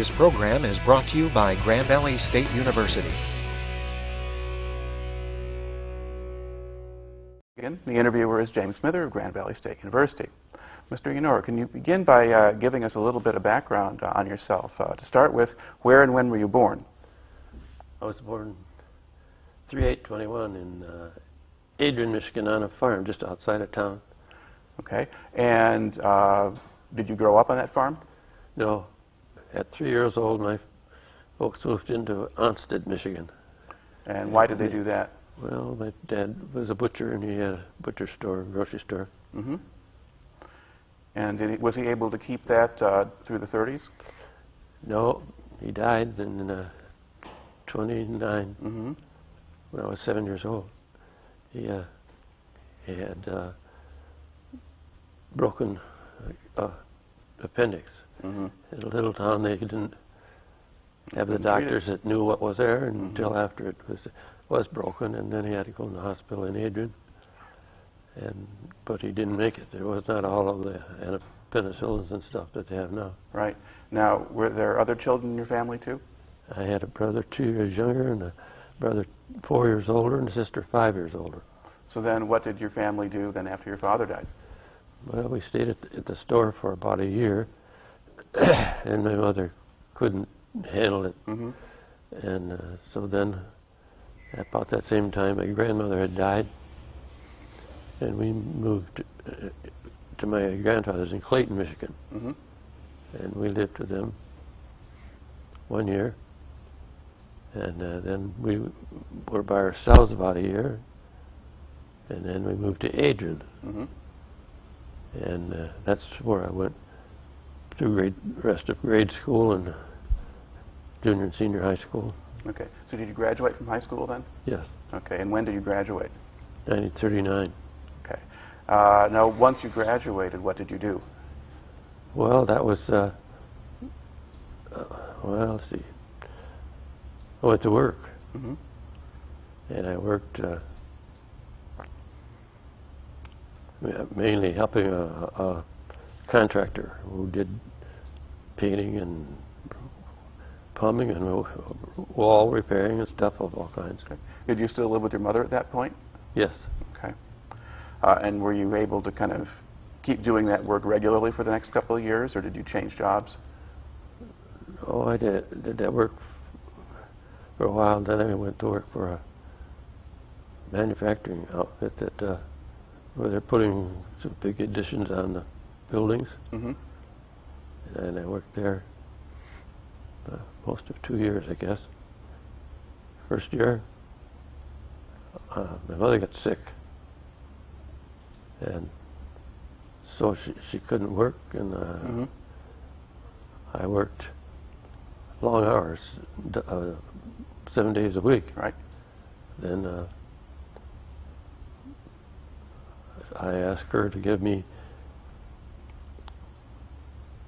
This program is brought to you by Grand Valley State University. Again, the interviewer is James Smither of Grand Valley State University. Mr. Yenor, can you begin by giving us a little bit of background on yourself? To start with, where and when were you born? I was born 3/8/21 in Adrian, Michigan, on a farm just outside of town. Okay, and did you grow up on that farm? No. At 3 years old, my folks moved into Ansted, Michigan. And why did they do that? Well, my dad was a butcher, and he had a butcher store, grocery store. Mm-hmm. And was he able to keep that through the 30s? No, he died in 29 mm-hmm. when I was 7 years old. He had broken appendix. Mm-hmm. In a little town, they didn't have the doctors that knew what was there until mm-hmm. after it was broken, and then he had to go to the hospital in Adrian. But he didn't make it. There was not all of the penicillins and stuff that they have now. Right. Now, were there other children in your family, too? I had a brother 2 years younger and a brother 4 years older and a sister 5 years older. So then what did your family do then after your father died? Well, we stayed at the store for about a year, and my mother couldn't handle it. Mm-hmm. And so then, at about that same time, my grandmother had died, and we moved to my grandfather's in Clayton, Michigan. Mm-hmm. And we lived with them 1 year. And then we were by ourselves about a year. And then we moved to Adrian. Mm-hmm. And that's where I went through the rest of grade school and junior and senior high school. Okay. So did you graduate from high school then? Yes. Okay. And when did you graduate? 1939. Okay. Now, once you graduated, what did you do? Well, that was, let's see. I went to work. Mm-hmm. And I worked mainly helping a contractor who did painting and plumbing and wall repairing and stuff of all kinds. Okay. Did you still live with your mother at that point? Yes. Okay. And were you able to kind of keep doing that work regularly for the next couple of years, or did you change jobs? Oh, I did that work for a while. Then I went to work for a manufacturing outfit that where they're putting some big additions on the buildings. Mm-hmm. And I worked there most of 2 years, I guess. First year, my mother got sick, and so she couldn't work, and mm-hmm. I worked long hours, 7 days a week. Right. Then I asked her to give me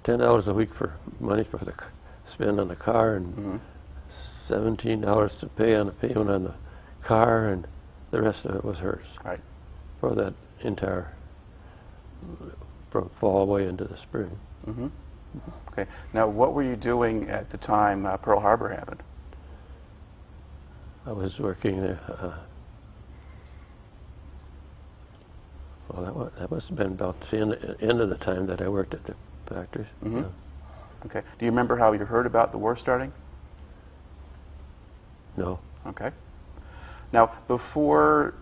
$10 a week for money for the spend on the car, and mm-hmm. $17 to pay on the payment on the car, and the rest of it was hers. Right. For that entire fall way into the spring. Mm-hmm. Okay. Now, what were you doing at the time Pearl Harbor happened? I was working there. That must have been about the end of the time that I worked at the factories. Mm-hmm. Yeah. Okay. Do you remember how you heard about the war starting? No. Okay. Now, before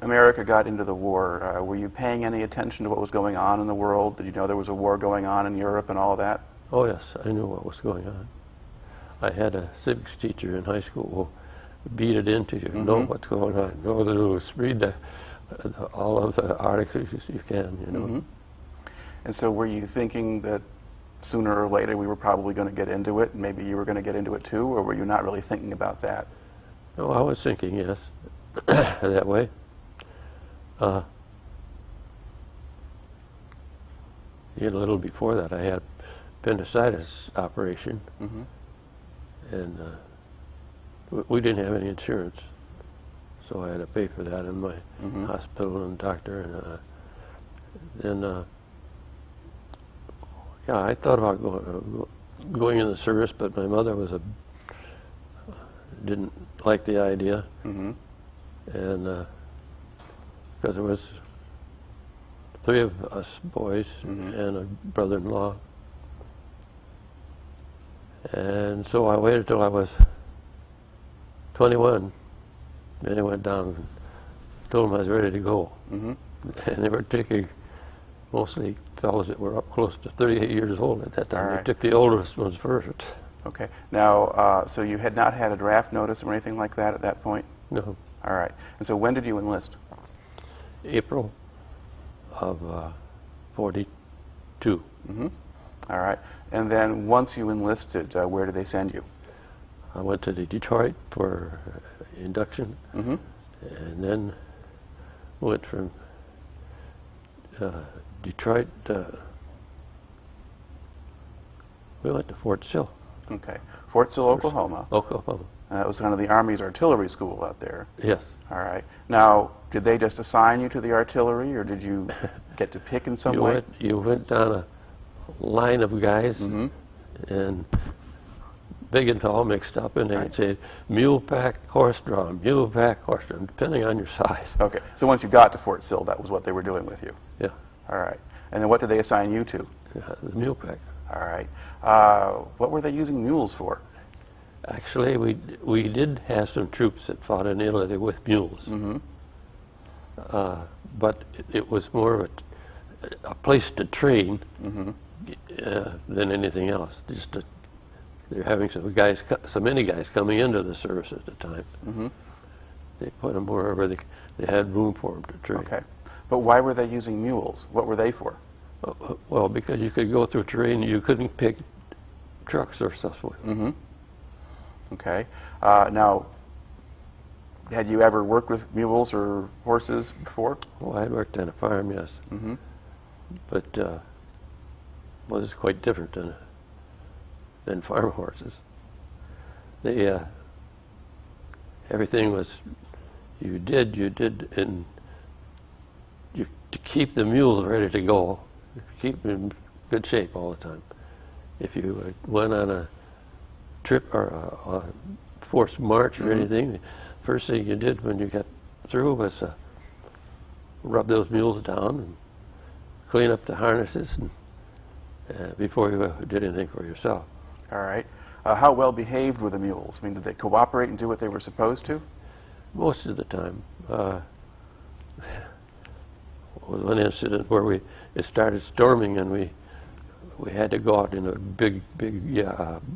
America got into the war, were you paying any attention to what was going on in the world? Did you know there was a war going on in Europe and all of that? Oh, yes. I knew what was going on. I had a civics teacher in high school who beat it into you. Mm-hmm. Know what's going on. Know the news. Read all of the articles you can, you know. Mm-hmm. And so were you thinking that sooner or later we were probably going to get into it, and maybe you were going to get into it too, or were you not really thinking about that? No, I was thinking, yes, that way. A little before that, I had appendicitis operation, mm-hmm. and we didn't have any insurance, so I had to pay for that in my mm-hmm. hospital and doctor, and then I thought about going in the service, but my mother was didn't like the idea, and because there was three of us boys and a brother-in-law, and so I waited till I was 21. Then I went down and told them I was ready to go, and they were taking mostly fellows that were up close to 38 years old at that time. Right. They took the oldest ones first. Okay. Now, so you had not had a draft notice or anything like that at that point? No. All right. And so when did you enlist? April of 42. All right. And then once you enlisted, where did they send you? I went to Detroit for induction, and then went from Detroit, we went to Fort Sill. Okay. Fort Sill, Oklahoma. Oklahoma. It was kind of the Army's artillery school out there. Yes. All right. Now, did they just assign you to the artillery, or did you get to pick in some way? You went down a line of guys, and big and tall mixed up, and they'd say, mule pack, horse drawn, mule pack, horse drawn, depending on your size. Okay. So once you got to Fort Sill, that was what they were doing with you? Yeah. All right. And then what did they assign you to? The mule pack. All right. What were they using mules for? Actually, we did have some troops that fought in Italy with mules. But it was more of a place to train than anything else. Just they're having so many guys coming into the service at the time. They put them wherever they had room for them to train. Okay. But why were they using mules? What were they for? Well, because you could go through terrain, you couldn't pick trucks or stuff with. Okay. Now, had you ever worked with mules or horses before? Well, I had worked on a farm, yes. But well, this is quite different than farm horses. They everything was you did in to keep the mules ready to go. Keep in good shape all the time. If you went on a trip or a forced march or anything, the first thing you did when you got through was rub those mules down and clean up the harnesses and, before you did anything for yourself. All right. How well behaved were the mules? I mean, did they cooperate and do what they were supposed to? Most of the time. Was one incident where it started storming and we had to go out in a big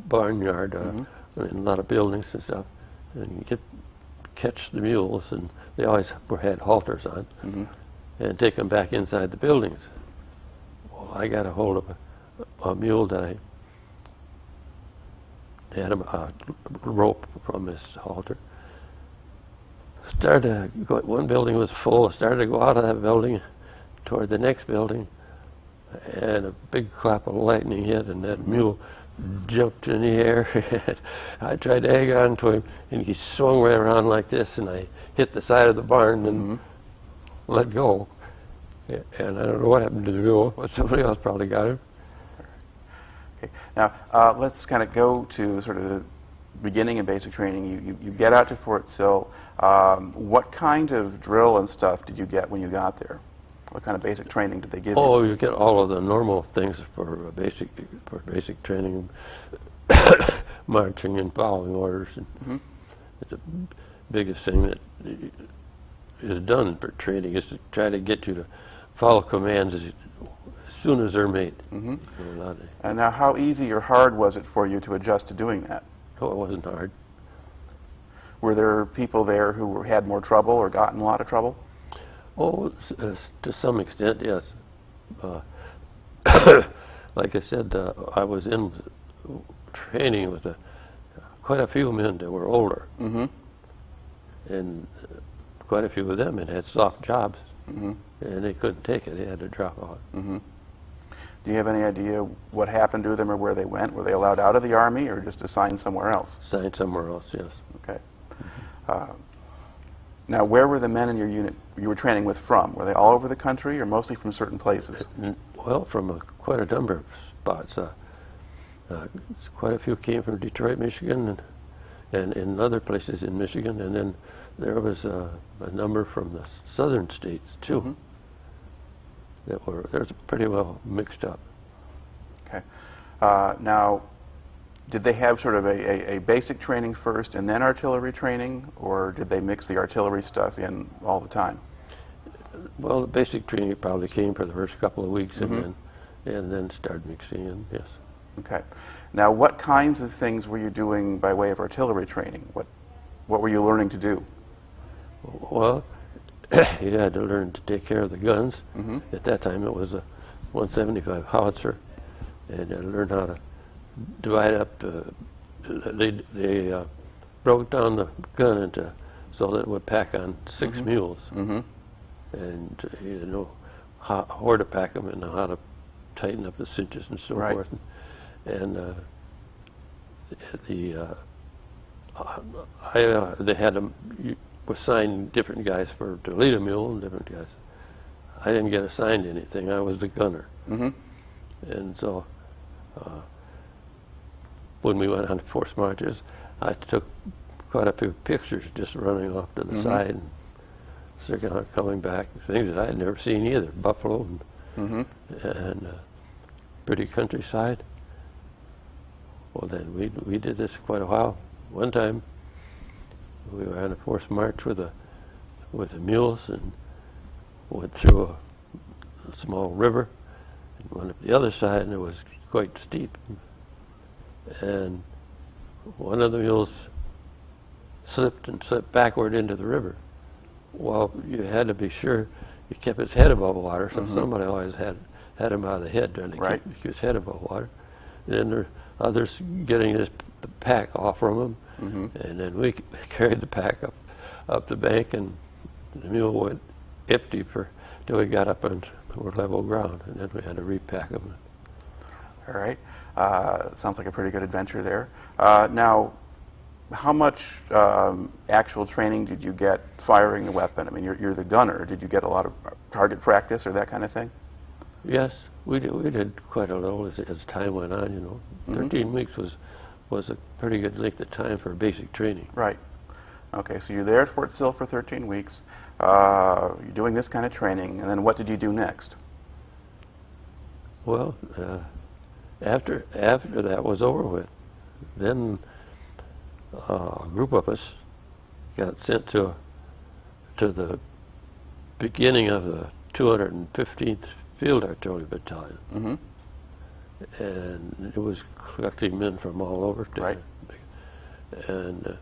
barnyard and a lot of buildings and stuff and catch the mules, and they always had halters on and take them back inside the buildings. Well, I got a hold of a mule that I had a rope from his halter. Started to go, one building was full, started to go out of that building toward the next building, and a big clap of lightning hit, and that mule jumped in the air. I tried to hang on to him, and he swung right around like this, and I hit the side of the barn and let go. And I don't know what happened to the mule, but somebody else probably got him. Okay. Now, let's kind of go to sort of the beginning in basic training. You get out to Fort Sill. What kind of drill and stuff did you get when you got there? What kind of basic training did they give you? Oh, you get all of the normal things for basic training, marching and following orders. And it's the biggest thing that is done for training is to try to get you to follow commands as soon as they're made. And now, how easy or hard was it for you to adjust to doing that? Oh, it wasn't hard. Were there people there who had more trouble or got in a lot of trouble? Oh, to some extent, yes. Like I said, I was in training with quite a few men that were older. And quite a few of them had soft jobs, and they couldn't take it. They had to drop out. Do you have any idea what happened to them or where they went? Were they allowed out of the Army or just assigned somewhere else? Assigned somewhere else, yes. Okay. Now, where were the men in your unit you were training with from? Were they all over the country or mostly from certain places? Well, from quite a number of spots. Quite a few came from Detroit, Michigan, and in other places in Michigan, and then there was a number from the southern states too. Mm-hmm. That was pretty well mixed up. Okay. Now, did they have sort of a basic training first and then artillery training, or did they mix the artillery stuff in all the time? Well, the basic training probably came for the first couple of weeks, mm-hmm. and then started mixing in, yes. Okay. Now, what kinds of things were you doing by way of artillery training? What were you learning to do? Well, you had to learn to take care of the guns. Mm-hmm. At that time, it was a 175 howitzer, and I learned how to divide up the. They broke down the gun so that it would pack on six mm-hmm. mules, mm-hmm. and you didn't know where to pack them and how to tighten up the cinches and so right. forth. They had them. You assigned different guys to lead a mule and different guys. I didn't get assigned anything. I was the gunner. Mm-hmm. And so when we went on force marches, I took quite a few pictures just running off to the mm-hmm. side and circling out, coming back, things that I had never seen either, buffalo and, mm-hmm. and pretty countryside. Well, then we did this quite a while. One time, we were on a forced march with the mules and went through a small river and went up the other side, and it was quite steep. And one of the mules slipped backward into the river. Well, you had to be sure he kept his head above water, so mm-hmm. somebody always had him out of the head trying to right. keep his head above water. Then there were others getting his pack off from him. Mm-hmm. And then we carried the pack up the bank, and the mule went empty till we got up on level ground, and then we had to repack them. All right. Sounds like a pretty good adventure there. Now, how much actual training did you get firing the weapon? I mean, you're the gunner. Did you get a lot of target practice or that kind of thing? Yes, we did quite a little as time went on, you know. Mm-hmm. 13 weeks was a pretty good length of time for basic training. Right. Okay, so you're there at Fort Sill for 13 weeks. You're doing this kind of training, and then what did you do next? Well, after that was over with, then a group of us got sent to the beginning of the 215th Field Artillery Battalion. Mm-hmm. And it was collecting men from all over. Right. And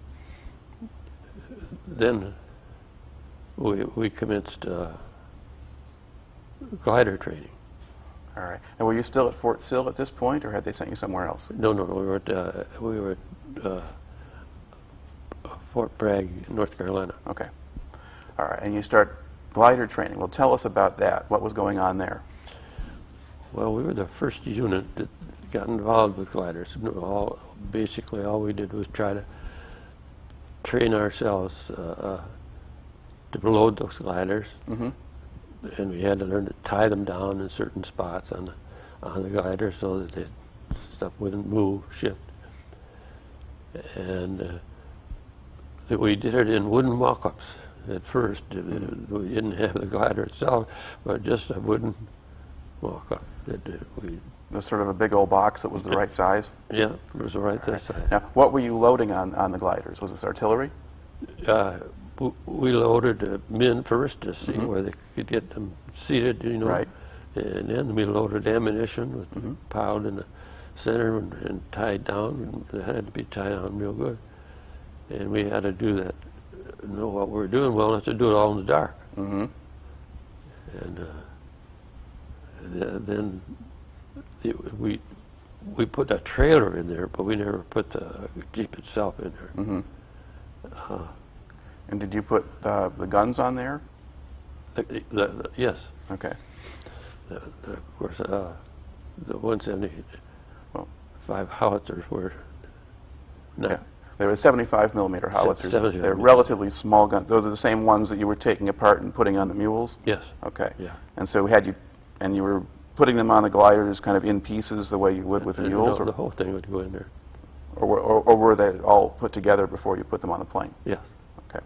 then we commenced glider training. All right. And were you still at Fort Sill at this point, or had they sent you somewhere else? No. We were at Fort Bragg, North Carolina. Okay. All right. And you start glider training. Well, tell us about that. What was going on there? Well, we were the first unit that got involved with gliders. Basically all we did was try to train ourselves to load those gliders, mm-hmm. and we had to learn to tie them down in certain spots on the glider so that the stuff wouldn't move, shift. And we did it in wooden walk-ups at first. Mm-hmm. We didn't have the glider itself, but just a wooden walk-up. That's sort of a big old box that was the right size? Yeah, it was the right size. Now, what were you loading on the gliders? Was this artillery? We loaded men first to see mm-hmm. where they could get them seated, you know. Right. And then we loaded ammunition, with mm-hmm. piled in the center and tied down. It had to be tied down real good. And we had to do that, know what we were doing well enough to do it all in the dark. Mm-hmm. And then we put a trailer in there, but we never put the Jeep itself in there. Mm-hmm. And did you put the guns on there? Yes. Okay. Of course, the 175 howitzers were not. Yeah. They were 75 millimeter howitzers. They're relatively small guns. Those are the same ones that you were taking apart and putting on the mules? Yes. Okay. Yeah. And so had you. And you were putting them on the glider just kind of in pieces the way you would with the mules? Or the whole thing would go in there. Or were they all put together before you put them on the plane? Yes. Okay.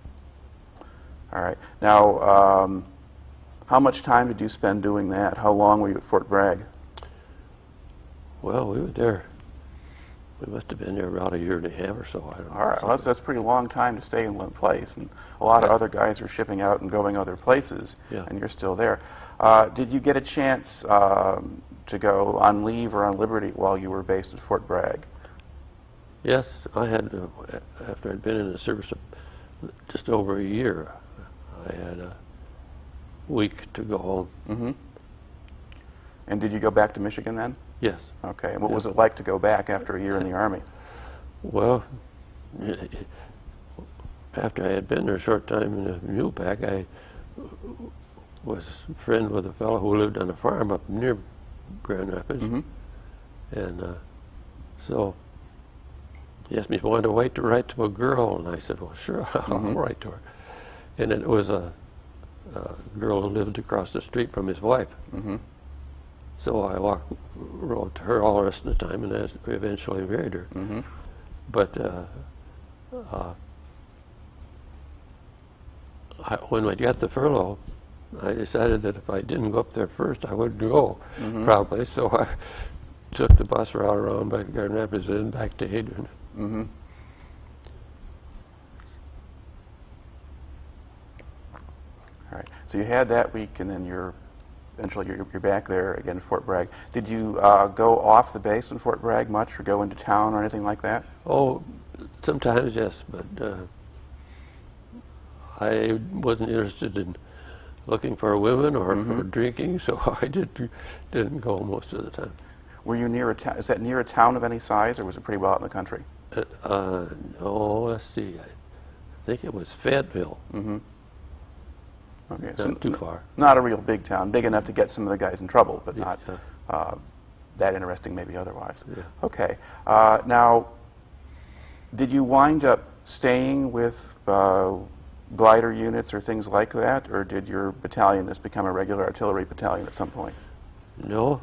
All right. Now, how much time did you spend doing that? How long were you at Fort Bragg? Well, we were there. We must have been there about a year and a half or so. I don't know. All right. Well, that's a pretty long time to stay in one place. And a lot of other guys are shipping out and going other places, and you're still there. Did you get a chance to go on leave or on Liberty while you were based at Fort Bragg? Yes, I had, after I'd been in the service just over a year, I had a week to go home. Mm-hmm. And did you go back to Michigan then? Yes. Okay, and what was it like to go back after a year in the Army? Well, after I had been there a short time in the mule pack, I was a friend with a fellow who lived on a farm up near Grand Rapids, mm-hmm. and so he asked me if I wanted to write to a girl, and I said, well, sure, I'll write to her. And it was a girl who lived across the street from his wife. Mm-hmm. So I wrote to her all the rest of the time, and I eventually married her. Mm-hmm. But when we got the furlough, I decided that if I didn't go up there first, I wouldn't go, probably. So I took the bus route around by Grand Rapids and back to Adrian. Mm-hmm. All right. So you had that week, and then eventually you're back there again at Fort Bragg. Did you go off the base in Fort Bragg much, or go into town or anything like that? Oh, sometimes yes, but I wasn't interested in looking for women or for drinking, so I didn't go most of the time. Were you near a town? Is that near a town of any size, or was it pretty well out in the country? No, let's see. I think it was Fayetteville. Mm-hmm. Okay, not so too far. Not a real big town. Big enough to get some of the guys in trouble, but not that interesting maybe otherwise. Yeah. Okay. Now, did you wind up staying with glider units or things like that, or did your battalion just become a regular artillery battalion at some point? No.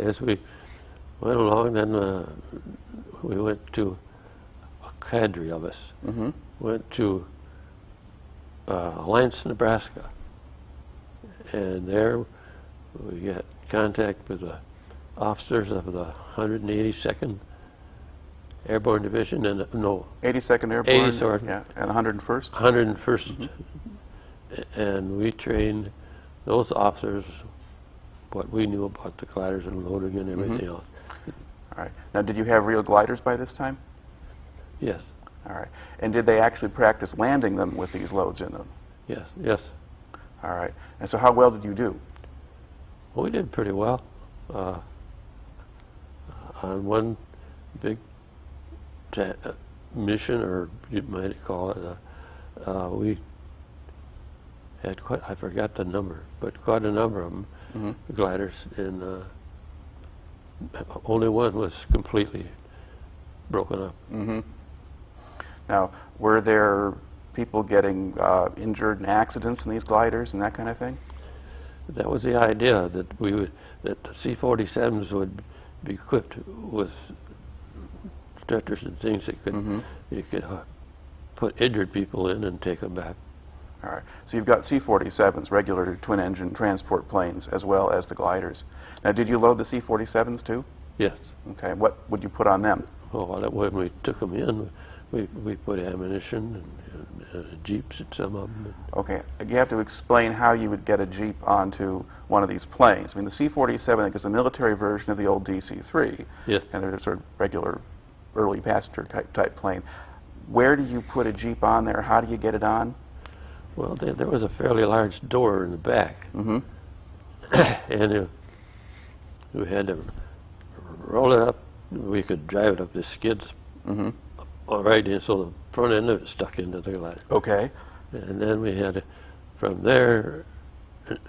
As we went along, then we went to a cadre of us. Mm-hmm. Went to Alliance, Nebraska, and there we got contact with the officers of the 182nd Airborne Division and 82nd Airborne, 80th, and the 101st. 101st, mm-hmm. and we trained those officers what we knew about the gliders and loading and everything else. All right. Now, did you have real gliders by this time? Yes. All right. And did they actually practice landing them with these loads in them? Yes. Yes. All right. And so how well did you do? Well, we did pretty well. On one big mission, or you might call it, we had quite, I forgot the number, but quite a number of them, gliders, and only one was completely broken up. Mm-hmm. Now, were there people getting injured in accidents in these gliders and that kind of thing? That was the idea, that we would, that the C-47s would be equipped with stretchers and things that could you could put injured people in and take them back. All right. So you've got C-47s, regular twin-engine transport planes, as well as the gliders. Now, did you load the C-47s too? Yes. Okay. What would you put on them? Well, when we took them in, we put ammunition and jeeps and some of them. Okay. You have to explain how you would get a jeep onto one of these planes. I mean, the C-47, I think, is a military version of the old DC-3. Yes. And they're sort of regular, early passenger type plane. Where do you put a jeep on there? How do you get it on? Well, there was a fairly large door in the back, and we had to roll it up. We could drive it up the skids all right in, so the front end of it stuck into the glider. Okay. And then we had, from there,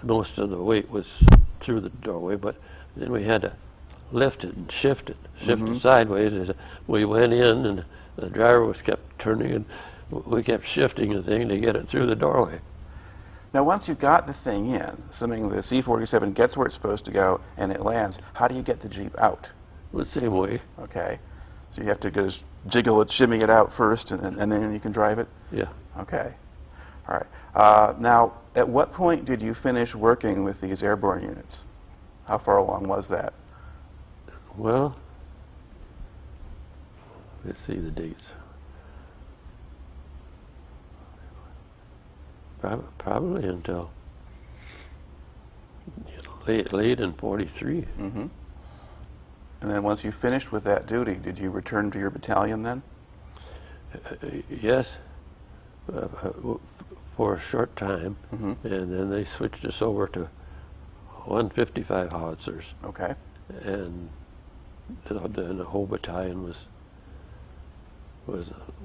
most of the weight was through the doorway, but then we had to lift it and shift it sideways. As we went in, and the driver was kept turning, and we kept shifting the thing to get it through the doorway. Now, once you've got the thing in, assuming the C-47 gets where it's supposed to go and it lands, how do you get the Jeep out? The same way. Okay. So you have to go jiggle it, shimmy it out first, and then you can drive it? Yeah. Okay. All right. Now, at what point did you finish working with these airborne units? How far along was that? Well, let's see the dates. Probably until late in 43. Mm-hmm. And then once you finished with that duty, did you return to your battalion then? Yes, for a short time, mm-hmm. and then they switched us over to 155 howitzers. Okay. And then the whole battalion was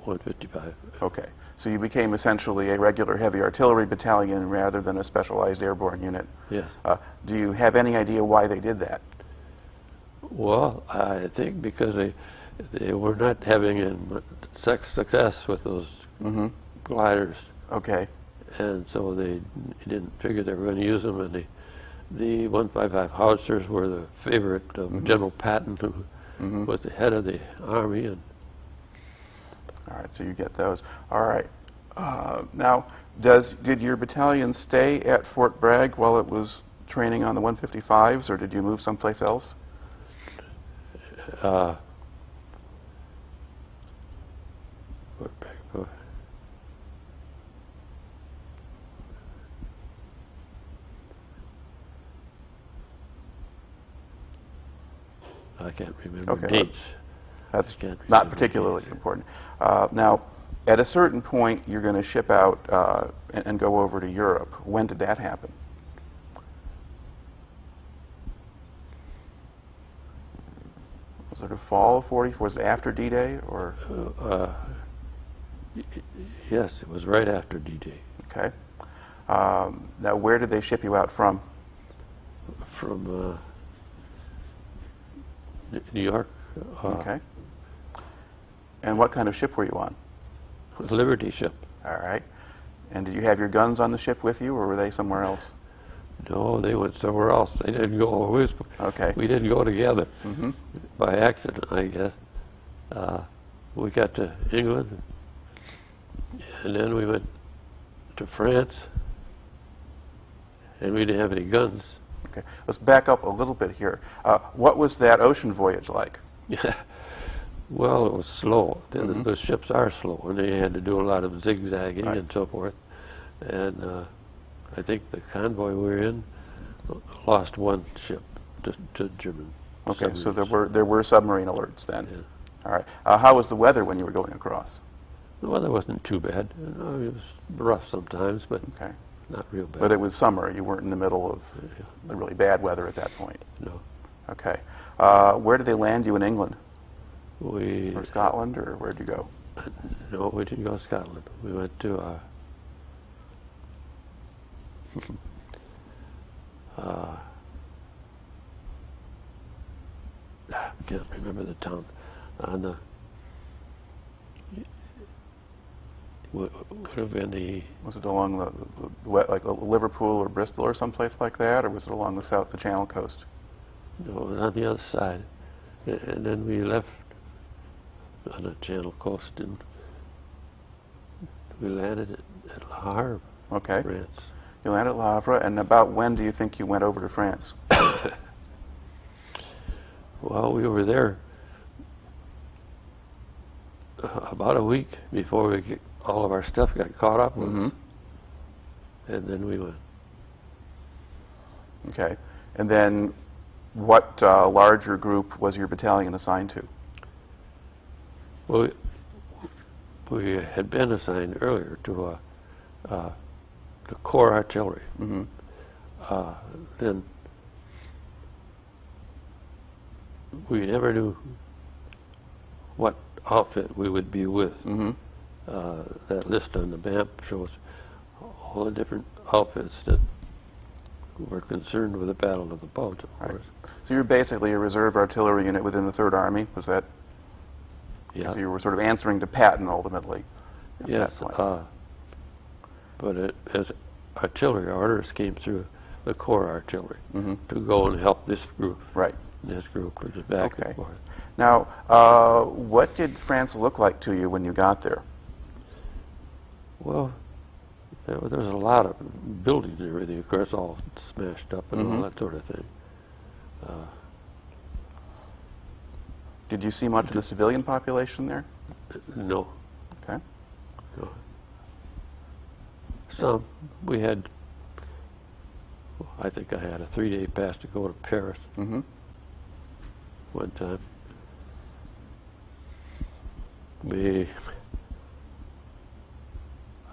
155. Okay, so you became essentially a regular heavy artillery battalion rather than a specialized airborne unit. Yeah. Do you have any idea why they did that? Well, I think because they were not having success with those mm-hmm. gliders. Okay. And so they didn't figure they were going to use them, and the 155 howitzers were the favorite of mm-hmm. General Patton, who mm-hmm. was the head of the Army, and all right, so you get those. All right. Now, did your battalion stay at Fort Bragg while it was training on the 155s, or did you move someplace else? Fort Bragg. I can't remember dates. That's not particularly important. Now, at a certain point, you're going to ship out and go over to Europe. When did that happen? Was it a fall of 44? Was it after D-Day? Or? Yes, it was right after D-Day. Okay. Now, where did they ship you out from? From New York. Okay. And what kind of ship were you on? Liberty ship. All right. And did you have your guns on the ship with you, or were they somewhere else? No, they went somewhere else. They didn't go. We didn't go together. Mm-hmm. By accident, I guess. We got to England, and then we went to France, and we didn't have any guns. Okay. Let's back up a little bit here. What was that ocean voyage like? Yeah. Well, it was slow. Mm-hmm. The ships are slow, and they had to do a lot of zigzagging and so forth. And I think the convoy we were in lost one ship to German. Okay, submarines. So there were submarine alerts then. Yeah. All right. How was the weather when you were going across? The weather wasn't too bad. It was rough sometimes, but not real bad. But it was summer. You weren't in the middle of the really bad weather at that point. No. Okay. Where did they land you in England? Or Scotland, or where'd you go? No, we didn't go to Scotland. We went to I can't remember the town. On the would have been the. Was it along like Liverpool or Bristol or someplace like that, or was it along the Channel coast? No, it was on the other side, and then we left on the Channel coast, and we landed at Le Havre, France. You landed at Le Havre, and about when do you think you went over to France? Well, we were there about a week before all of our stuff got caught up with us, and then we went. Okay, and then what larger group was your battalion assigned to? Well, we had been assigned earlier to the Corps Artillery. Mm-hmm. Then we never knew what outfit we would be with. Mm-hmm. That list on the map shows all the different outfits that were concerned with the Battle of the Bulge, of course. So you were basically a reserve artillery unit within the 3rd Army, was that? Yeah. So you were sort of answering to Patton ultimately at that point. But artillery orders came through the Corps artillery to go and help this group. Right. This group was back and forth. Now, what did France look like to you when you got there? Well, there was a lot of buildings and everything, of course, all smashed up and all that sort of thing. Did you see much of the civilian population there? No. Okay. No. So we had, I think I had a 3-day pass to go to Paris one time. I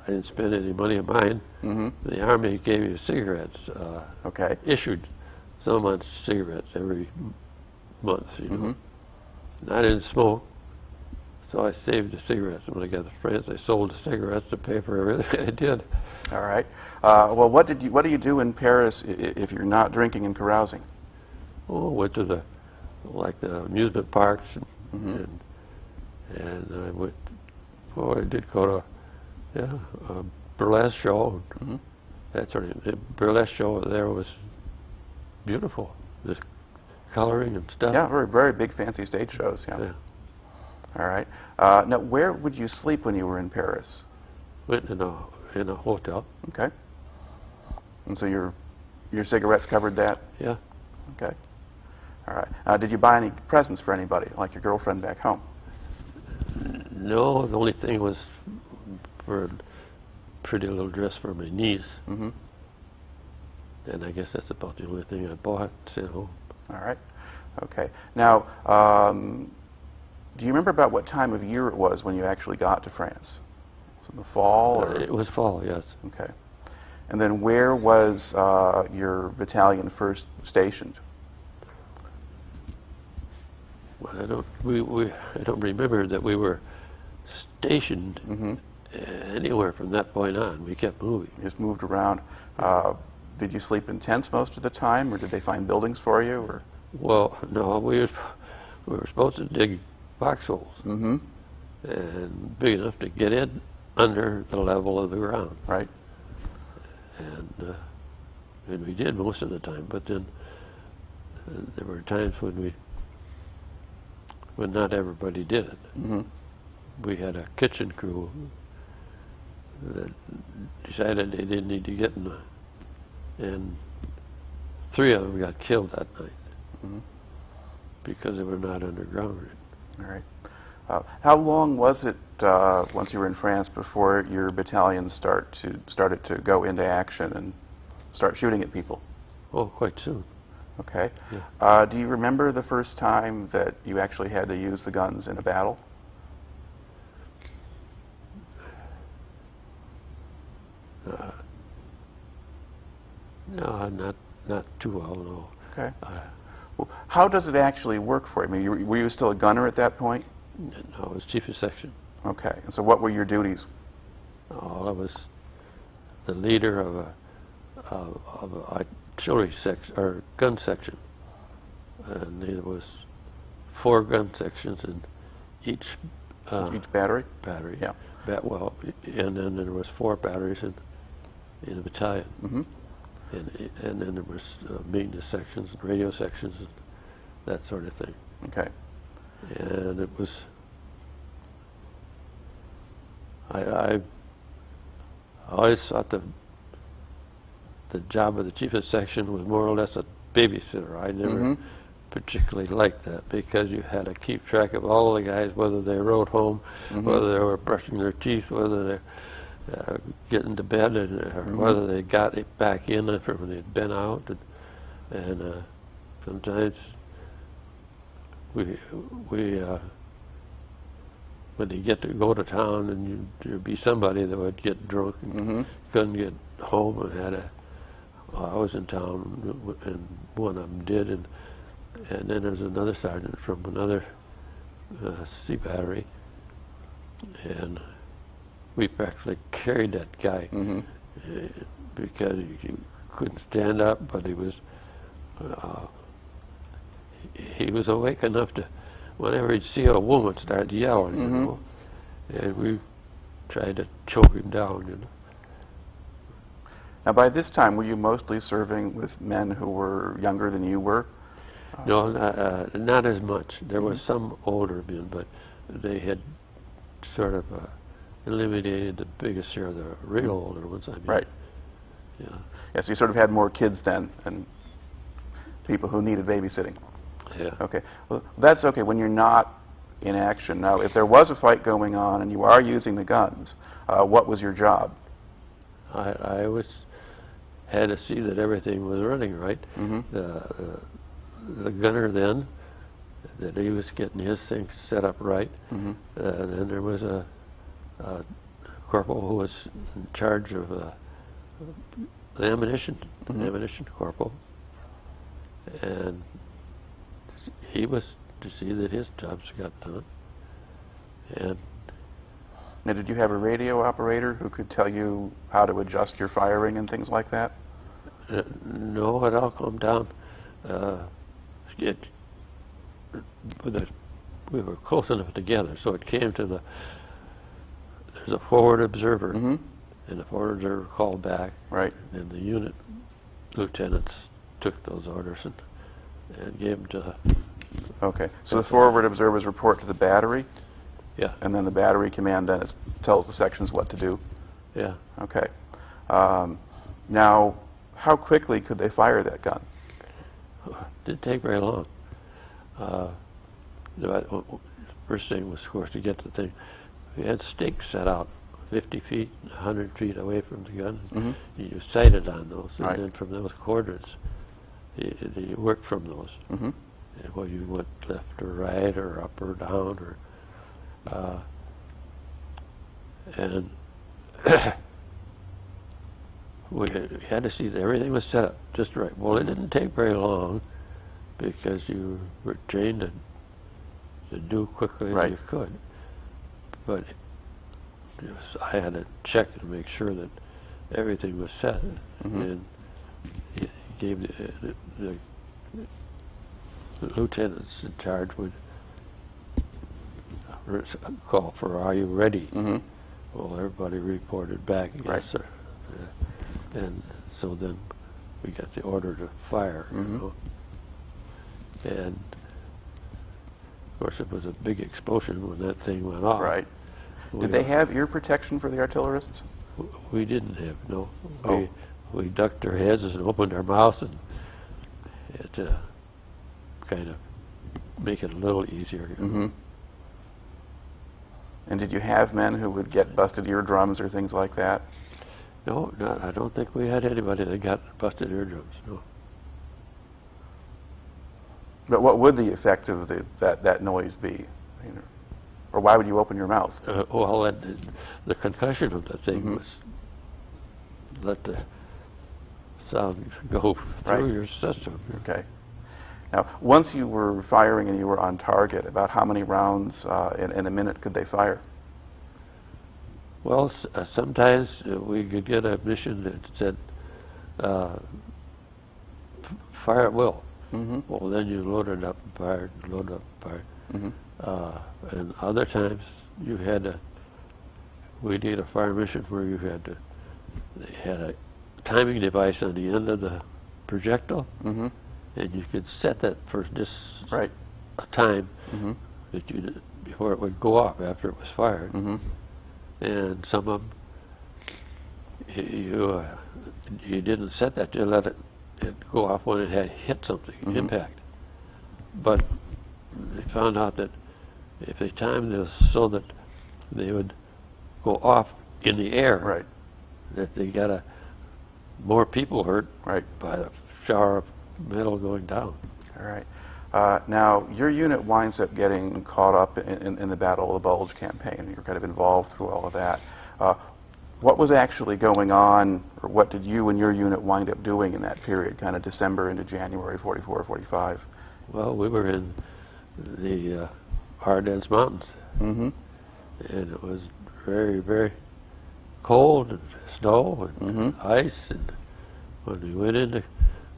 didn't spend any money of mine. The Army gave me cigarettes. Issued so much cigarettes every month, you know. And I didn't smoke, so I saved the cigarettes. When I got to France, I sold the cigarettes, the paper, everything I did. All right. Well, what do you do in Paris if you're not drinking and carousing? Oh, went to the amusement parks, and I went. Oh, I did go to a burlesque show. That sort of the burlesque show there was beautiful. This coloring and stuff. Yeah, very, very big fancy stage shows. Yeah. All right. Now, where would you sleep when you were in Paris? Went in a hotel. Okay. And so your cigarettes covered that. Yeah. Okay. All right. Did you buy any presents for anybody, like your girlfriend back home? No. The only thing was for a pretty little dress for my niece. And I guess that's about the only thing I bought, sent home. All right. Okay. Now, do you remember about what time of year it was when you actually got to France? Was it in the fall? Or? It was fall, yes. Okay. And then where was your battalion first stationed? Well, I don't remember that we were stationed anywhere from that point on. We kept moving. You just moved around. Did you sleep in tents most of the time, or did they find buildings for you? Or? Well, no, we were supposed to dig foxholes, and big enough to get in under the level of the ground. Right. And we did most of the time, but then there were times when not everybody did it. We had a kitchen crew that decided they didn't need to get in the... And 3 of them got killed that night because they were not underground. All right. How long was it once you were in France before your battalion started to go into action and start shooting at people? Oh, quite soon. Okay. Yeah. Do you remember the first time that you actually had to use the guns in a battle? No, not too well, no. Okay. Well, how does it actually work for you? I mean, were you still a gunner at that point? No, I was chief of section. Okay. And so what were your duties? Oh, I was the leader of an artillery section, or gun section. And there was 4 gun sections in each battery? Battery. Yeah. And then there was 4 batteries in a battalion. And then there was maintenance sections and radio sections and that sort of thing. Okay. And it was... I always thought the job of the chief of section was more or less a babysitter. I never particularly liked that, because you had to keep track of all the guys, whether they rode home, whether they were brushing their teeth, whether they... getting to bed, and whether they got it back in after when they'd been out, and sometimes we when you get to go to town, and there'd be somebody that would get drunk and couldn't get home, and I was in town, and one of them did, and then there was another sergeant from another C battery, and we practically carried that guy because he couldn't stand up, but he was awake enough to, whenever he'd see a woman, start yelling, you know, and we tried to choke him down, you know. Now, by this time, were you mostly serving with men who were younger than you were? No, not as much. There was some older men, but they had sort of eliminated the biggest share of the real older ones. I mean, right. Yeah. Yeah, so you sort of had more kids then and people who needed babysitting. Yeah. Okay. Well, that's okay when you're not in action. Now, if there was a fight going on and you are using the guns, what was your job? I was had to see that everything was running right. Mm-hmm. The gunner then, that he was getting his thing set up right. Mm-hmm. Then there was a corporal who was in charge of the ammunition, mm-hmm. the ammunition corporal, and he was to see that his jobs got done. And now, did you have a radio operator who could tell you how to adjust your firing and things like that? No, it all come down. We were close enough together, so it came to there's a forward observer, mm-hmm. and the forward observer called back, right. and the unit lieutenants took those orders and gave them to the... Okay, so the forward observers report to the battery? Yeah. And then the battery command then tells the sections what to do? Yeah. Okay. Now, how quickly could they fire that gun? It didn't take very long. The first thing was, of course, to get the thing. We had stakes set out 50 feet, 100 feet away from the gun. Mm-hmm. You sighted on those, and right. then from those quadrants, you worked from those. Mm-hmm. And whether you went left or right or up or down, or and we had to see that everything was set up just right. Well, it didn't take very long because you were trained to do quickly right. as you could. But I had to check and make sure that everything was set, mm-hmm. and it gave the lieutenants in charge would call for, "Are you ready?" Mm-hmm. Well, everybody reported back, "Yes, right. sir." And so then we got the order to fire. Mm-hmm. You know? And of course, it was a big explosion when that thing went off. Right. Did they have ear protection for the artillerists? We didn't have, no. Oh. We ducked our heads and opened our mouths and had to kind of make it a little easier. You know? Mm-hmm. And did you have men who would get busted eardrums or things like that? No, I don't think we had anybody that got busted eardrums, no. But what would the effect of that noise be? You know, or why would you open your mouth? Well, the concussion of the thing mm-hmm. was let the sound go through right. your system. Okay. Now, once you were firing and you were on target, about how many rounds in a minute could they fire? Well, sometimes we could get a mission that said, fire at will. Mm-hmm. Well, then you loaded up and fired, loaded up and fired. Mm-hmm. And other times you had to, we did a fire mission where you had to, they had a timing device on the end of the projectile. Mm-hmm. And you could set that for just right. a time mm-hmm. that you did before it would go off after it was fired. Mm-hmm. And some of them, you didn't set that, you let it go off when it had hit something, mm-hmm. impact. But they found out that if they timed this so that they would go off in the air, right. that they got more people hurt right. by the shower of metal going down. All right. Now, your unit winds up getting caught up in the Battle of the Bulge campaign. You're kind of involved through all of that. What was actually going on, or what did you and your unit wind up doing in that period, kind of December into January 44, 45? Well, we were in the Ardennes Mountains. Mm-hmm. And it was very, very cold, and snow, and mm-hmm. ice. And when we went into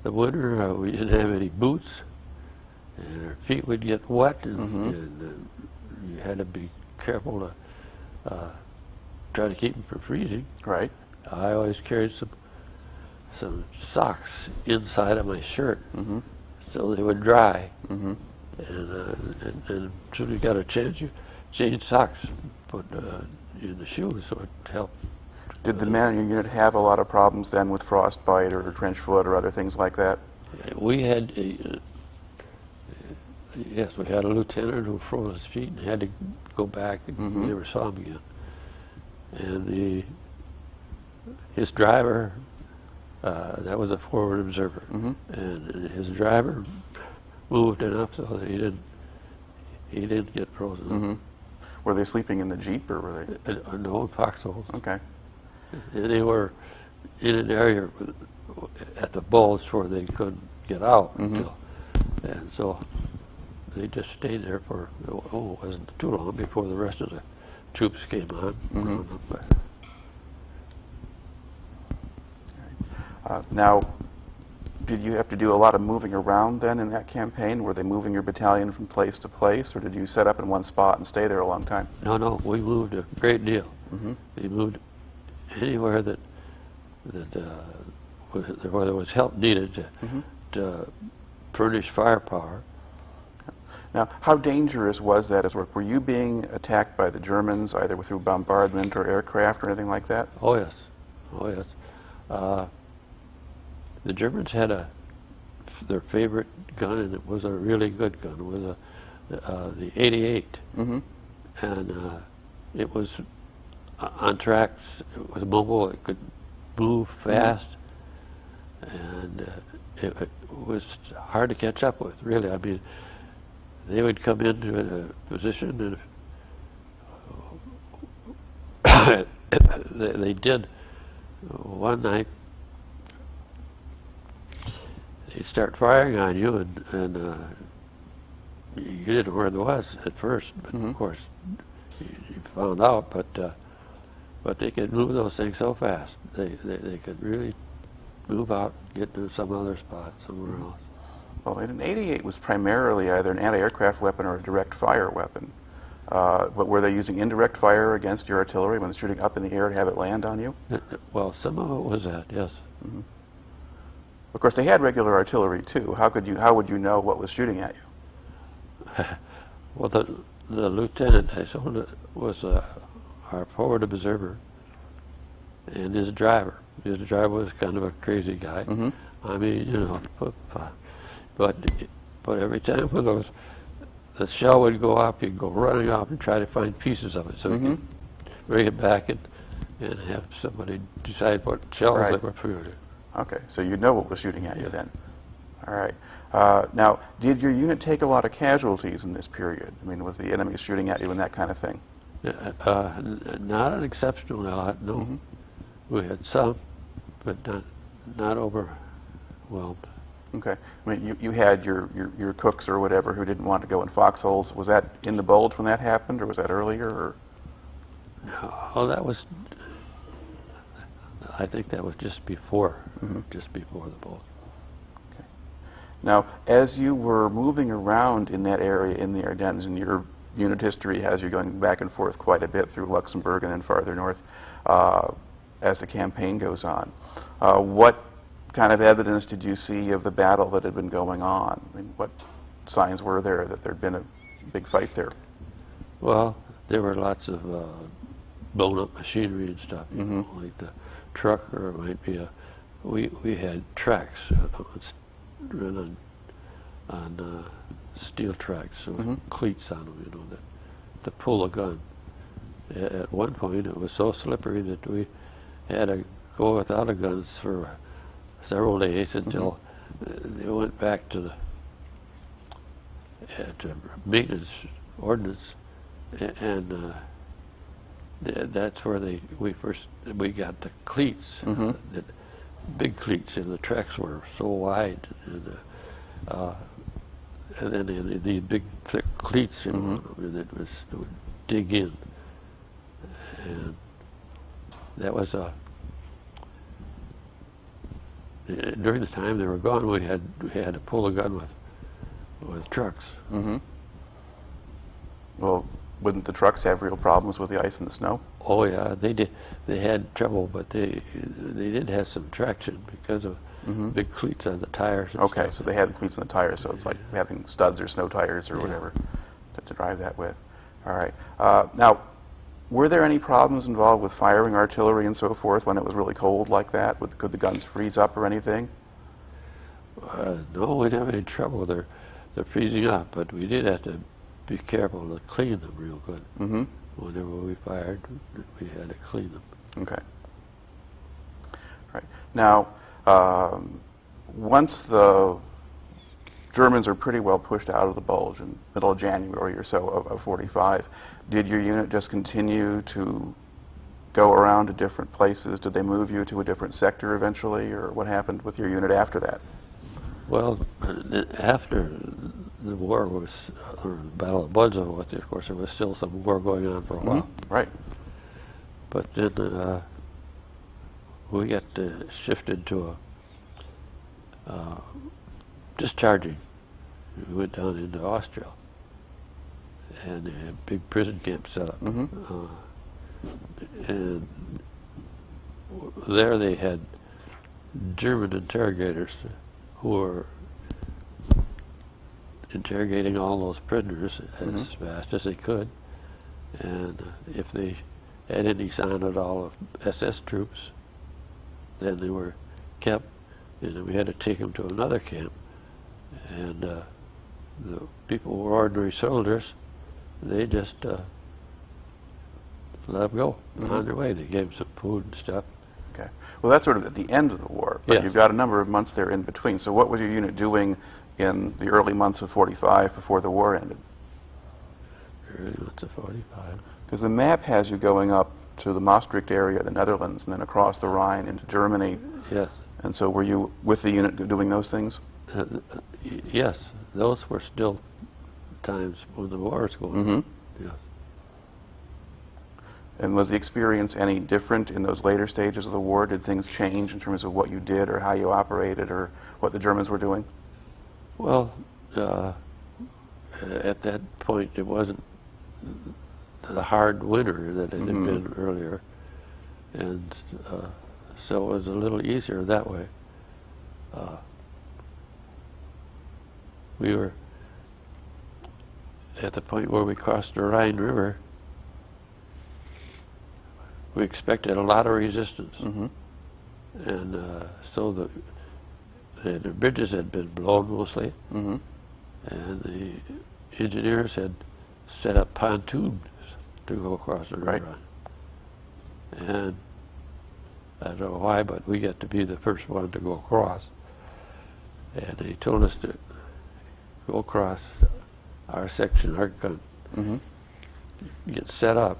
the winter, we didn't have any boots, and our feet would get wet, and, mm-hmm. and you had to be careful to try to keep them from freezing. Right. I always carried some some socks inside of my shirt, mm-hmm. so they would dry. Mm-hmm. And as soon as you got a chance, you change socks, put in the shoes, so it helped. Did the management unit have a lot of problems then with frostbite or trench foot or other things like that? We had, yes, we had a lieutenant who froze his feet and had to go back and mm-hmm. never saw him again. And his driver, that was a forward observer, mm-hmm. and his driver moved enough so that he didn't get frozen. Mm-hmm. Were they sleeping in the Jeep or were they? No, foxholes. Okay. And they were in an area at the bulge where they couldn't get out, mm-hmm. And so they just stayed there for it wasn't too long before the rest of the troops came on. Mm-hmm. Now, did you have to do a lot of moving around then in that campaign? Were they moving your battalion from place to place, or did you set up in one spot and stay there a long time? No, we moved a great deal. Mm-hmm. We moved anywhere where there was help needed mm-hmm. to furnish firepower. Now, how dangerous was that as work? Were you being attacked by the Germans, either through bombardment or aircraft or anything like that? Oh yes. The Germans had their favorite gun, and it was a really good gun. It was the 88, mm-hmm. and it was on tracks. It was mobile. It could move fast, mm-hmm. and it was hard to catch up with. Really, I mean, they would come into a position, and they did one night. They'd start firing on you, and you didn't know where they was at first, but mm-hmm. of course you found out. But they could move those things so fast; they could really move out, get to some other spot, somewhere mm-hmm. else. Well, an 88 was primarily either an anti-aircraft weapon or a direct fire weapon. But were they using indirect fire against your artillery when they're shooting up in the air to have it land on you? Well, some of it was that, yes. Mm-hmm. Of course, they had regular artillery too. How would you know what was shooting at you? Well, the lieutenant I saw was our forward observer, and his driver. His driver was kind of a crazy guy. Mm-hmm. I mean, but every time when the shell would go off, you'd go running off and try to find pieces of it, so mm-hmm. you could bring it back and have somebody decide what shells right. they were shooting. Okay, so you know what was shooting at you then. All right. Now, did your unit take a lot of casualties in this period? I mean, was the enemy shooting at you and that kind of thing? Not an exceptional lot, no. Mm-hmm. We had some, but not overwhelmed. Okay. I mean, you had your cooks or whatever who didn't want to go in foxholes. Was that in the bulge when that happened, or was that earlier? Or? No, I think that was just before, mm-hmm. The bulge. Okay. Now, as you were moving around in that area in the Ardennes, and your unit history has you going back and forth quite a bit through Luxembourg and then farther north as the campaign goes on, what kind of evidence did you see of the battle that had been going on? I mean, what signs were there that there'd been a big fight there? Well, there were lots of blown-up machinery and stuff, you mm-hmm. know, like the truck, or it might be we had tracks run on steel tracks, so mm-hmm. cleats on them, you know, to pull a gun. At one point it was so slippery that we had to go without a gun for several days until mm-hmm. they went back to the to maintenance ordnance, and that's where we got the cleats, mm-hmm. The big cleats, and the tracks were so wide, and then the big thick cleats mm-hmm. that would dig in, and that was during the time they were gone. We had to pull a gun with trucks. Mm-hmm. Well, Wouldn't the trucks have real problems with the ice and the snow? Oh yeah, they did. They had trouble, but they did have some traction because of big cleats on the tires. And okay, stuff. So they had cleats on the tires, so it's like having studs or snow tires or whatever to drive that with. All right. Now, were there any problems involved with firing artillery and so forth when it was really cold like that? Could the guns freeze up or anything? No, we didn't have any trouble with the freezing up, but we did have to be careful to clean them real good. Mm-hmm. Whenever we fired, we had to clean them. Okay. All right. Now, once the Germans are pretty well pushed out of the Bulge in middle of January or so of 45, did your unit just continue to go around to different places? Did they move you to a different sector eventually, or what happened with your unit after that? Well, after the war was, or the Battle of the Bulge, of course, there was still some war going on for a while. Right. But then we got shifted to a discharging. We went down into Austria, and they had a big prison camp set up. And there they had German interrogators who were interrogating all those prisoners as fast as they could, and if they had any sign at all of SS troops, then they were kept, and we had to take them to another camp. And the people were ordinary soldiers; they just let them go on their way. They gave them some food and stuff. Okay. Well, that's sort of at the end of the war, but you've got a number of months there in between. So what was your unit doing in the early months of 45 before the war ended? Early months of 45. Because the map has you going up to the Maastricht area, the Netherlands, and then across the Rhine into Germany. Yes. And so were you with the unit doing those things? Yes. Those were still times when the war was going on. Yes. And was the experience any different in those later stages of the war? Did things change in terms of what you did or how you operated or what the Germans were doing? Well, at that point, it wasn't the hard winter that it had been earlier. And so it was a little easier that way. We were at the point where we crossed the Rhine River. We expected a lot of resistance, and so the bridges had been blown mostly, and the engineers had set up pontoons to go across the river. Right. And I don't know why, but we got to be the first one to go across. And they told us to go across our section, our gun, get set up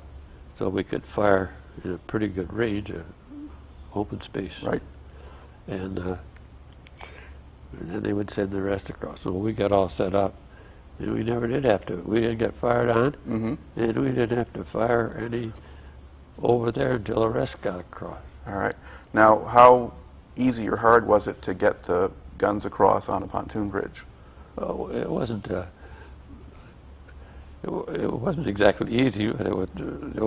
so we could fire in a pretty good range of open space. Right. And then they would send the rest across. So we got all set up, and we never did have to. We didn't get fired on, and we didn't have to fire any over there until the rest got across. All right. Now, how easy or hard was it to get the guns across on a pontoon bridge? Well, it wasn't. It wasn't exactly easy, but it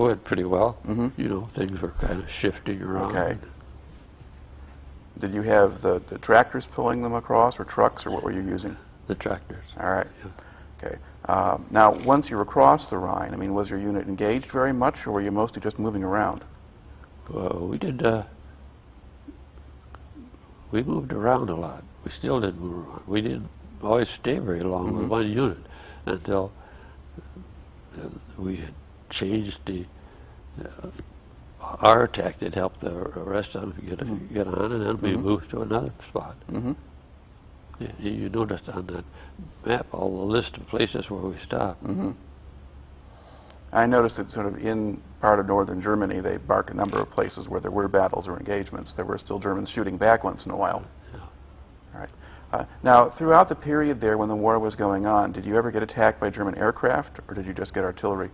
went pretty well. You know, things were kind of shifting around. Okay. Did you have the tractors pulling them across, or trucks, or what were you using? The tractors. All right. Yeah. Okay. Now, once you were across the Rhine, I mean, was your unit engaged very much, or were you mostly just moving around? Well, we did. We moved around a lot. We still didn't move around. We didn't always stay very long with one unit until we had changed the our attack that helped the rest of them get on, and then we moved to another spot. You noticed on that map all the list of places where we stopped. I noticed that sort of in part of northern Germany, they mark a number of places where there were battles or engagements. There were still Germans shooting back once in a while. All right. Now, throughout the period there when the war was going on, did you ever get attacked by German aircraft, or did you just get artillery?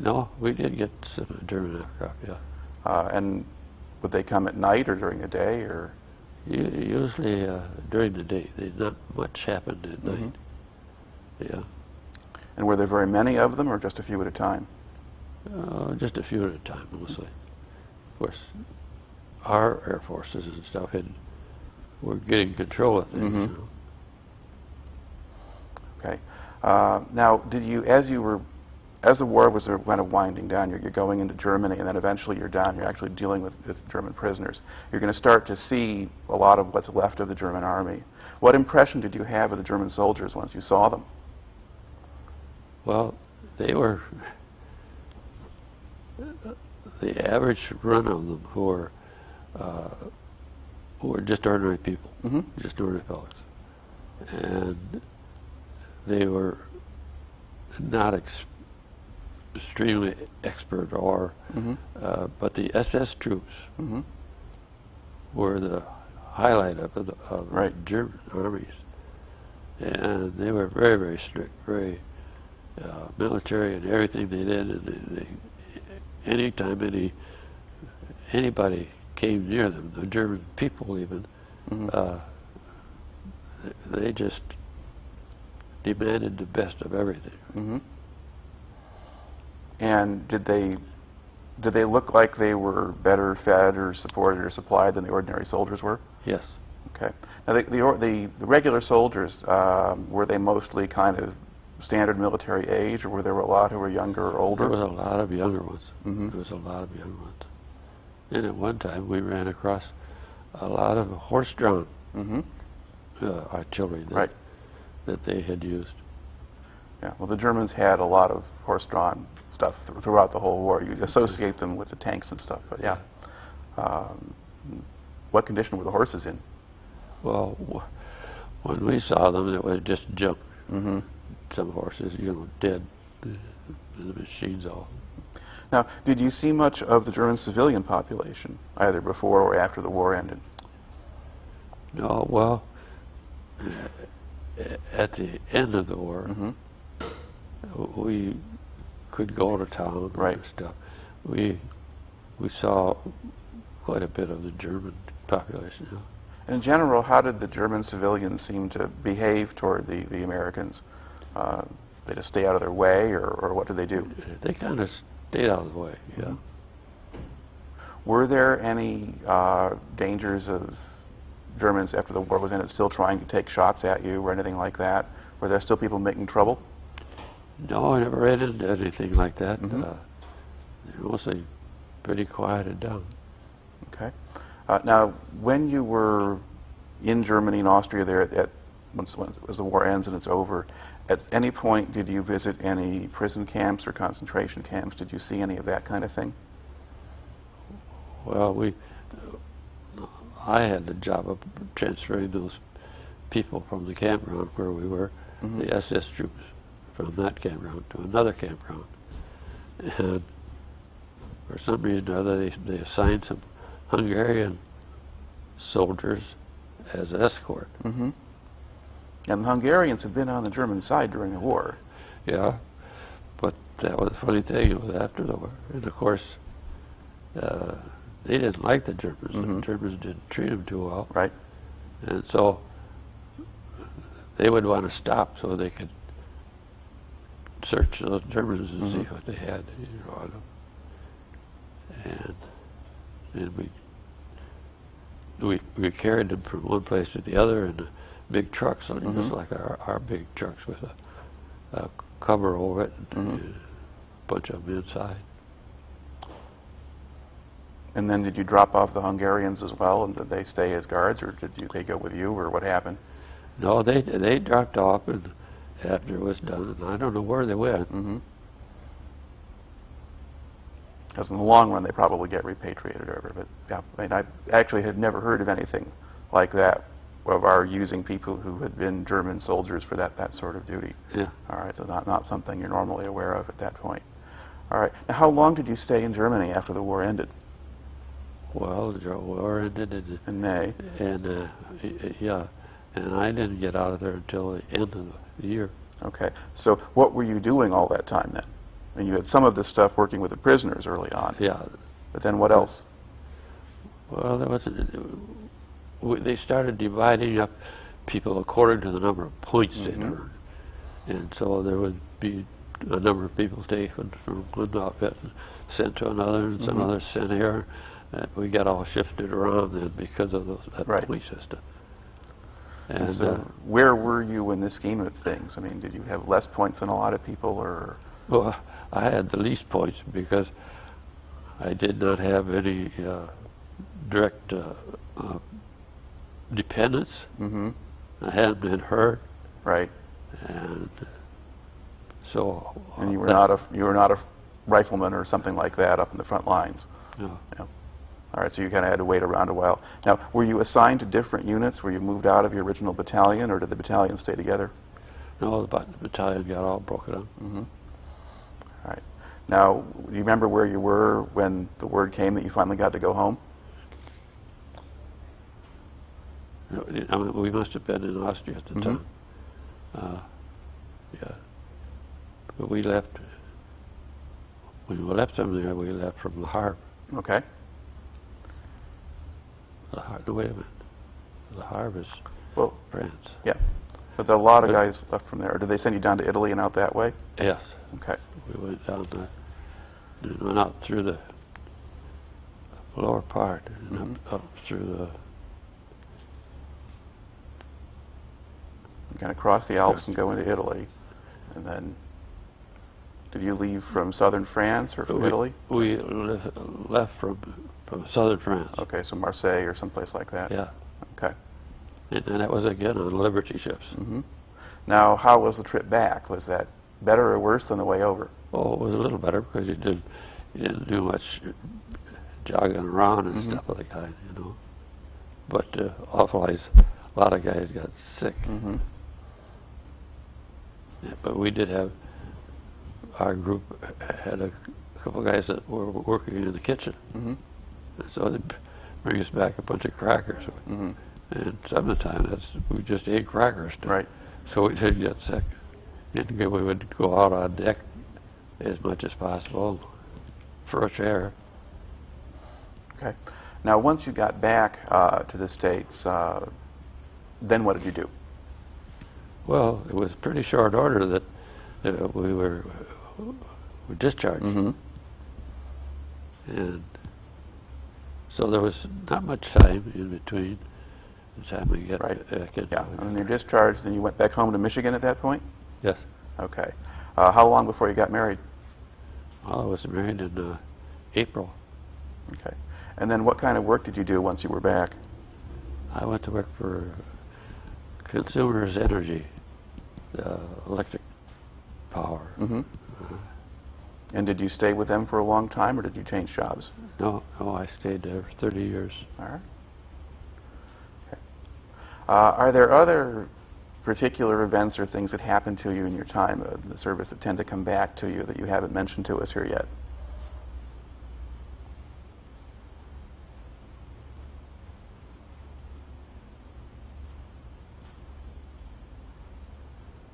No, we did get some German aircraft, and would they come at night or during the day? Or usually during the day. Not much happened at night. And were there very many of them, or just a few at a time? Just a few at a time, mostly. Of course, our air forces and stuff were getting control of things. Mm-hmm. So. Okay. Now, as the war was kind of winding down, you're going into Germany, and then eventually you're down, you're actually dealing with German prisoners. You're going to start to see a lot of what's left of the German army. What impression did you have of the German soldiers once you saw them? Well, they were the average run of them who were just ordinary people, mm-hmm. just ordinary fellows. And they were not extremely expert mm-hmm. But the SS troops mm-hmm. were the highlight of right. German armies. And they were very, very strict, very military in everything they did. And anytime anybody came near them, the German people even, mm-hmm. They just demanded the best of everything. Mm-hmm. And did they look like they were better fed or supported or supplied than the ordinary soldiers were? Yes. Okay. Now the regular soldiers, were they mostly kind of standard military age, or were there a lot who were younger or older? There was a lot of younger ones. Mm-hmm. There was a lot of younger ones. And at one time we ran across a lot of horse-drawn mm-hmm. Artillery that, right. that they had used. Yeah, well, the Germans had a lot of horse-drawn stuff throughout the whole war. You associate them with the tanks and stuff, but yeah. What condition were the horses in? Well, when we saw them, it was just junk. Mm-hmm. Some horses, dead in the machines all. Now, did you see much of the German civilian population, either before or after the war ended? No, well, at the end of the war, mm-hmm. we could go to town and right. stuff. We saw quite a bit of the German population. You know. In general, how did the German civilians seem to behave toward the Americans? They just stay out of their way, or what did they do? They kind of stayed out of the way, yeah. Mm-hmm. Were there any dangers of Germans after the war was ended still trying to take shots at you or anything like that? Were there still people making trouble? No, I never ran into anything like that. Mm-hmm. They're mostly pretty quieted down. Okay. Now, when you were in Germany and Austria there as the war ends and it's over, at any point did you visit any prison camps or concentration camps? Did you see any of that kind of thing? Well, I had the job of transferring those people from the campground where we were, mm-hmm. the SS troops, from that campground to another campground. And for some reason or other, they assigned some Hungarian soldiers as escort. Mm-hmm. And the Hungarians had been on the German side during the war. Yeah, but that was a funny thing. It was after the war. And of course, they didn't like the Germans. Mm-hmm. The Germans didn't treat them too well. Right. And so they would want to stop so they could search those Germans and mm-hmm. see what they had on them. And then we carried them from one place to the other, and big trucks, mm-hmm. just like our big trucks with a cover over it and mm-hmm. a bunch of them inside. And then did you drop off the Hungarians as well, and did they stay as guards, or did they go with you, or what happened? No, they dropped off and after it was done, and I don't know where they went. Mm-hmm. Because in the long run, they probably get repatriated over, but yeah, I actually had never heard of anything like that, of our using people who had been German soldiers for that sort of duty. Yeah. All right, so not something you're normally aware of at that point. All right, now how long did you stay in Germany after the war ended? Well, the war ended in May. And yeah, and I didn't get out of there until the end of the year. Okay, so what were you doing all that time then? I mean, you had some of this stuff working with the prisoners early on. Yeah. But then what else? Well, there was they started dividing up people according to the number of points mm-hmm. they earned. And so there would be a number of people taken from one outfit and sent to another, and mm-hmm. another sent here. And we got all shifted around then because of that right. police system. And so where were you in the scheme of things? I mean, did you have less points than a lot of people, or? Well, I had the least points because I did not have any direct dependents. Mm-hmm. I hadn't been hurt. Right. And so. And you were not a rifleman or something like that up in the front lines. No. Yeah. All right, so you kind of had to wait around a while. Now, were you assigned to different units? Were you moved out of your original battalion, or did the battalion stay together? No, the battalion got all broken up. Mm-hmm. All right. Now, do you remember where you were when the word came that you finally got to go home? I mean, we must have been in Austria at the mm-hmm. time. Yeah. But we left. When we left from there, we left from Le Havre. Okay. No, wait a minute. Le Havre is France. Yeah. But a lot of guys left from there. Did they send you down to Italy and out that way? Yes. Okay. We went down went out through the lower part and mm-hmm. up through the... You kind of cross the Alps and go into Italy. And then, did you leave from southern France or from Italy? We left from southern France. Okay, so Marseille or someplace like that. Yeah. Okay. And that was again on Liberty ships. Mm-hmm. Now, how was the trip back? Was that better or worse than the way over? Oh, it was a little better because you didn't do much jogging around and mm-hmm. stuff of the kind, you know. But a lot of guys got sick. Mm-hmm. Yeah, but we did have our group had a couple guys that were working in the kitchen. Mm-hmm. So they bring us back a bunch of crackers, mm-hmm. and some of the time we just ate crackers. Right. So we didn't get sick, and we would go out on deck as much as possible, fresh air. Okay. Now, once you got back to the States, then what did you do? Well, it was pretty short order that we were discharged, mm-hmm. and. So there was not much time in between the time we got right. Yeah, and then you're discharged, and you went back home to Michigan at that point? Yes. Okay. How long before you got married? Well, I was married in April. Okay. And then what kind of work did you do once you were back? I went to work for Consumers Energy, electric power. Mm-hmm. And did you stay with them for a long time, or did you change jobs? No, I stayed there for 30 years. All right. Okay. Are there other particular events or things that happened to you in your time in the service that tend to come back to you that you haven't mentioned to us here yet?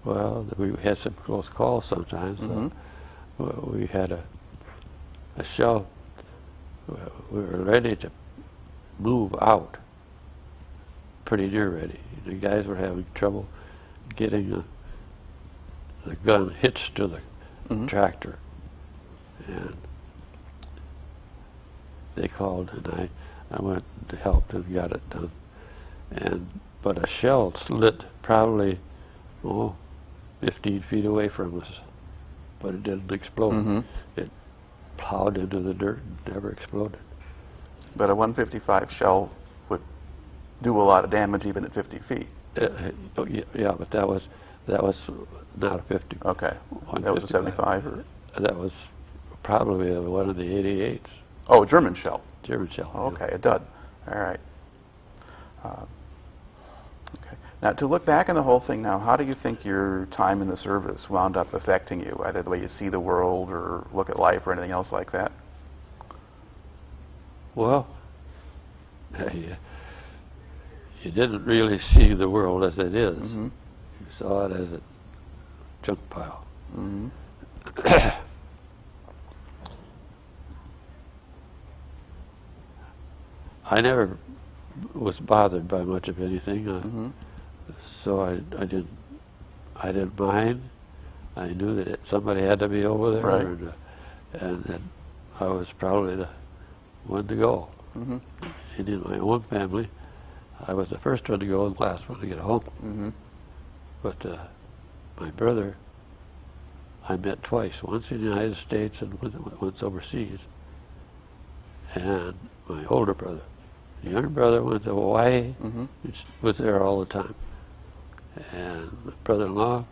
Well, we had some close calls sometimes. Mm-hmm. We had a shell. We were ready to move out, pretty near ready. The guys were having trouble getting the gun hitched to the mm-hmm. tractor, and they called, and I went to help and got it done. But a shell slid probably 15 feet away from us. But it didn't explode. Mm-hmm. It plowed into the dirt and never exploded. But a 155 shell would do a lot of damage even at 50 feet. Yeah, but that was not a 50. Okay, that was a 75. That was probably one of the 88s. Oh, a German shell. Okay, yeah. A dud. All right. Now, to look back on the whole thing now, how do you think your time in the service wound up affecting you, either the way you see the world or look at life or anything else like that? Well, you didn't really see the world as it is. Mm-hmm. You saw it as a junk pile. Mm-hmm. I never was bothered by much of anything. So I didn't mind. I knew that somebody had to be over there, right. and I was probably the one to go. Mm-hmm. And in my own family, I was the first one to go and the last one to get home. Mm-hmm. But my brother, I met twice, once in the United States and once overseas. And my older brother. The younger brother went to Hawaii, mm-hmm. was there all the time. And my brother-in-law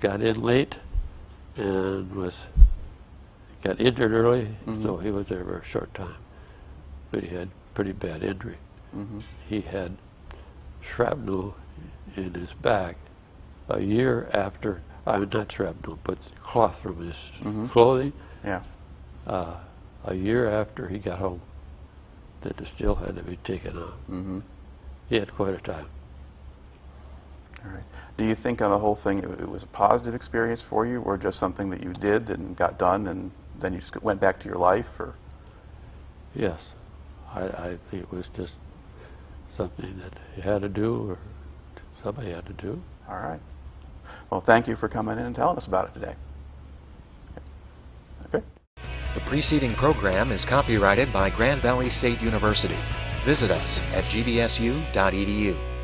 got in late and got injured early, mm-hmm. so he was there for a short time. But he had pretty bad injury. Mm-hmm. He had shrapnel in his back a year after, not shrapnel, but cloth from his mm-hmm. clothing, yeah. A year after he got home, that it still had to be taken off. Mm-hmm. He had quite a time. All right. Do you think on the whole thing it was a positive experience for you, or just something that you did and got done and then you just went back to your life? Or? Yes. I think it was just something that you had to do or somebody had to do. All right. Well, thank you for coming in and telling us about it today. Okay. The preceding program is copyrighted by Grand Valley State University. Visit us at gbsu.edu.